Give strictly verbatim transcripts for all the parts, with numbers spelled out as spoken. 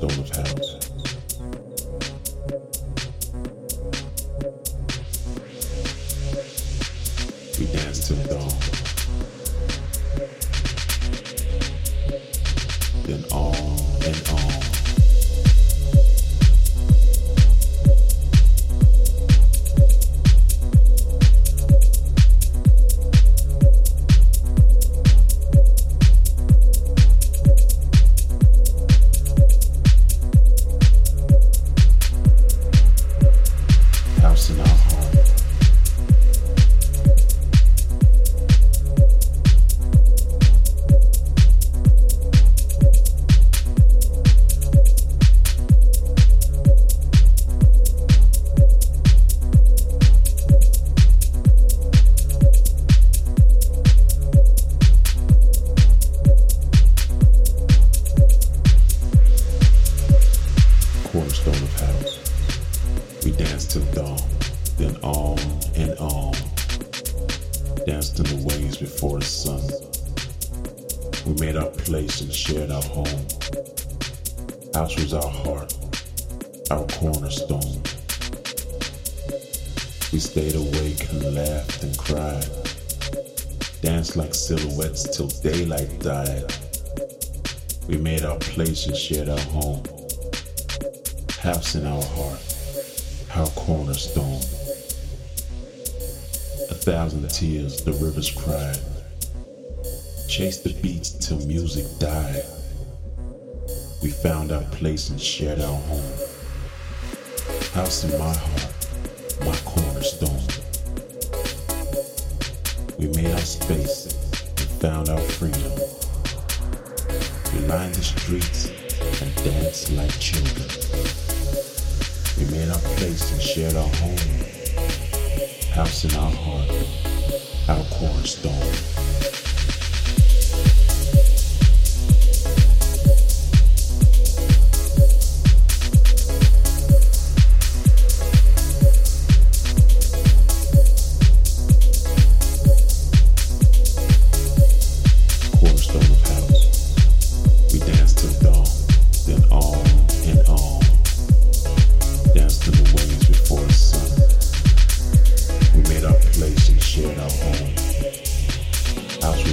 cornerstone of house. We dance till dawn. Then on and on. Cornerstone of house. We dance till dawn, then on and on. Danced in the waves before the sun. We made our place and shared our home. House was our heart, our cornerstone. We stayed awake and laughed and cried. Danced like silhouettes till daylight died. We made our place and shared our home. House in our heart, our cornerstone. A thousand tears the rivers cried. Chased the beats till music died. We found our place and shared our home. House in my heart, my cornerstone. We made our space and found our freedom. We lined the streets and danced like children. We made our place and shared our home. House in our heart, our cornerstone.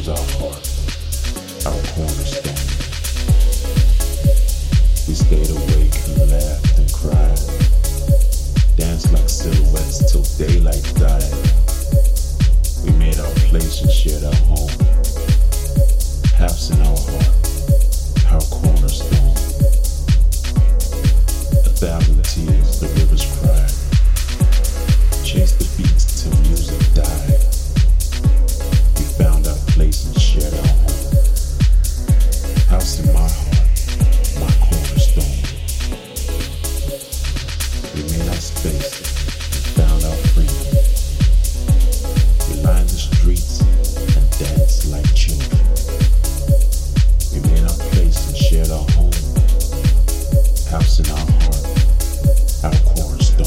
Our heart, our cornerstone. We stayed awake and laughed and cried. Danced like silhouettes till daylight died. We made our place and shared our home. House in our heart, our cornerstone. A thousand tears the rivers cried. Chased the beats till music died. Place and shared our home. House in my heart, my cornerstone. We made our space and found our freedom. We lined the streets and danced like children. We made our place and shared our home. House in our heart, our cornerstone.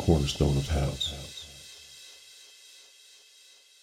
Cornerstone of House.